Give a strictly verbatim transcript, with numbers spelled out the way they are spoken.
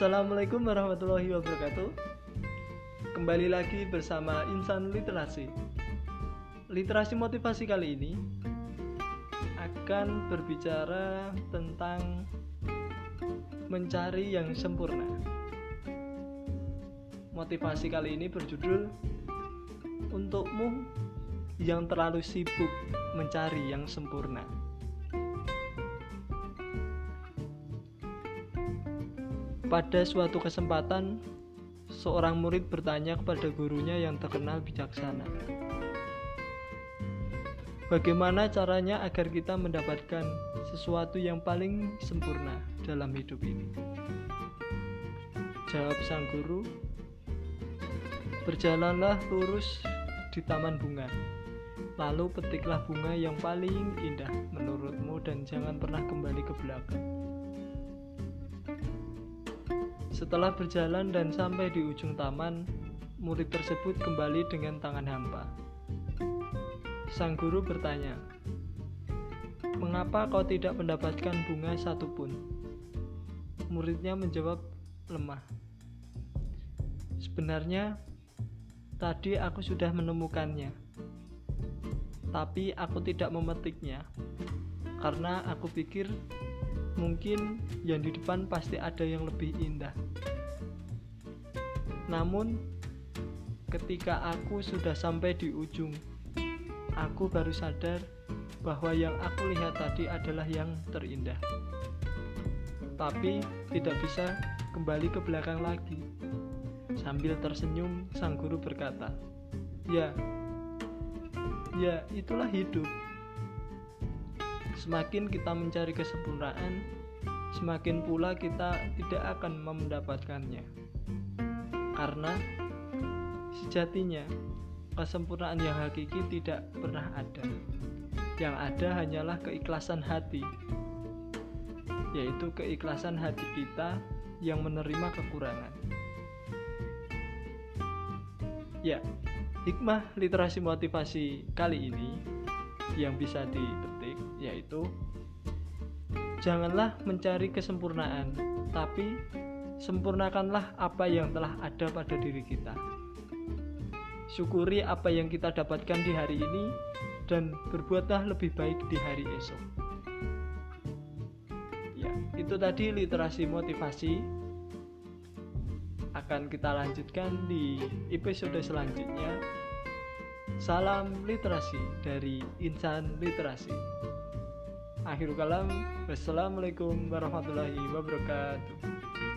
Assalamualaikum warahmatullahi wabarakatuh. Kembali lagi bersama Insan Literasi. Literasi motivasi kali ini akan berbicara tentang mencari yang sempurna. Motivasi kali ini berjudul untukmu yang terlalu sibuk mencari yang sempurna. Pada suatu kesempatan, seorang murid bertanya kepada gurunya yang terkenal bijaksana, bagaimana caranya agar kita mendapatkan sesuatu yang paling sempurna dalam hidup ini? Jawab sang guru, berjalanlah lurus di taman bunga, lalu petiklah bunga yang paling indah menurutmu dan jangan pernah kembali ke belakang. Setelah berjalan dan sampai di ujung taman, murid tersebut kembali dengan tangan hampa. Sang guru bertanya, "Mengapa kau tidak mendapatkan bunga satupun?" Muridnya menjawab, "Lemah. Sebenarnya, tadi aku sudah menemukannya, tapi aku tidak memetiknya, karena aku pikir mungkin yang di depan pasti ada yang lebih indah. Namun ketika aku sudah sampai di ujung, aku baru sadar bahwa yang aku lihat tadi adalah yang terindah, tapi tidak bisa kembali ke belakang lagi." Sambil tersenyum, sang guru berkata, Ya, ya itulah hidup. Semakin kita mencari kesempurnaan, semakin pula kita tidak akan mendapatkannya. Karena sejatinya, kesempurnaan yang hakiki tidak pernah ada. Yang ada hanyalah keikhlasan hati, yaitu keikhlasan hati kita yang menerima kekurangan. Ya, hikmah literasi motivasi kali ini yang bisa dipetik yaitu janganlah mencari kesempurnaan, tapi sempurnakanlah apa yang telah ada pada diri kita. Syukuri apa yang kita dapatkan di hari ini dan berbuatlah lebih baik di hari esok. Ya, itu tadi literasi motivasi. Akan kita lanjutkan di episode selanjutnya. Salam literasi dari Insan Literasi. Akhirul kalam, wassalamualaikum warahmatullahi wabarakatuh.